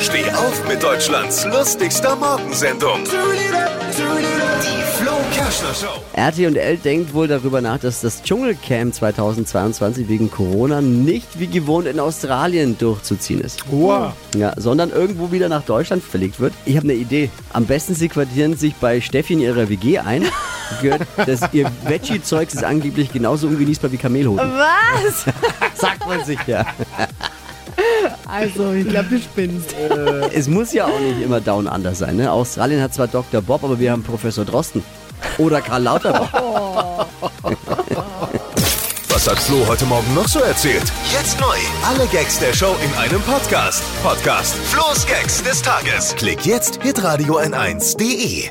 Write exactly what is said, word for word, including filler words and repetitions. Steh auf mit Deutschlands lustigster Morgensendung. Die Flow-Casher-Show. R T L denkt wohl darüber nach, dass das Dschungelcamp zweitausendzweiundzwanzig wegen Corona nicht wie gewohnt in Australien durchzuziehen ist. Wow. Ja, sondern irgendwo wieder nach Deutschland verlegt wird. Ich habe eine Idee. Am besten sie quartieren sich bei Steffi in ihrer W G ein. Gehört, dass ihr Veggie-Zeugs ist angeblich genauso ungenießbar wie Kamelhoden. Was? Sagt man sich ja. Also, ich glaube, du spinnst. Es muss ja auch nicht immer Down Under sein. Ne? Australien hat zwar Doktor Bob, aber wir haben Professor Drosten. Oder Karl Lauterbach. Oh. Was hat Flo heute Morgen noch so erzählt? Jetzt neu. Alle Gags der Show in einem Podcast. Podcast Flo's Gags des Tages. Klick jetzt hitradio eins punkt de.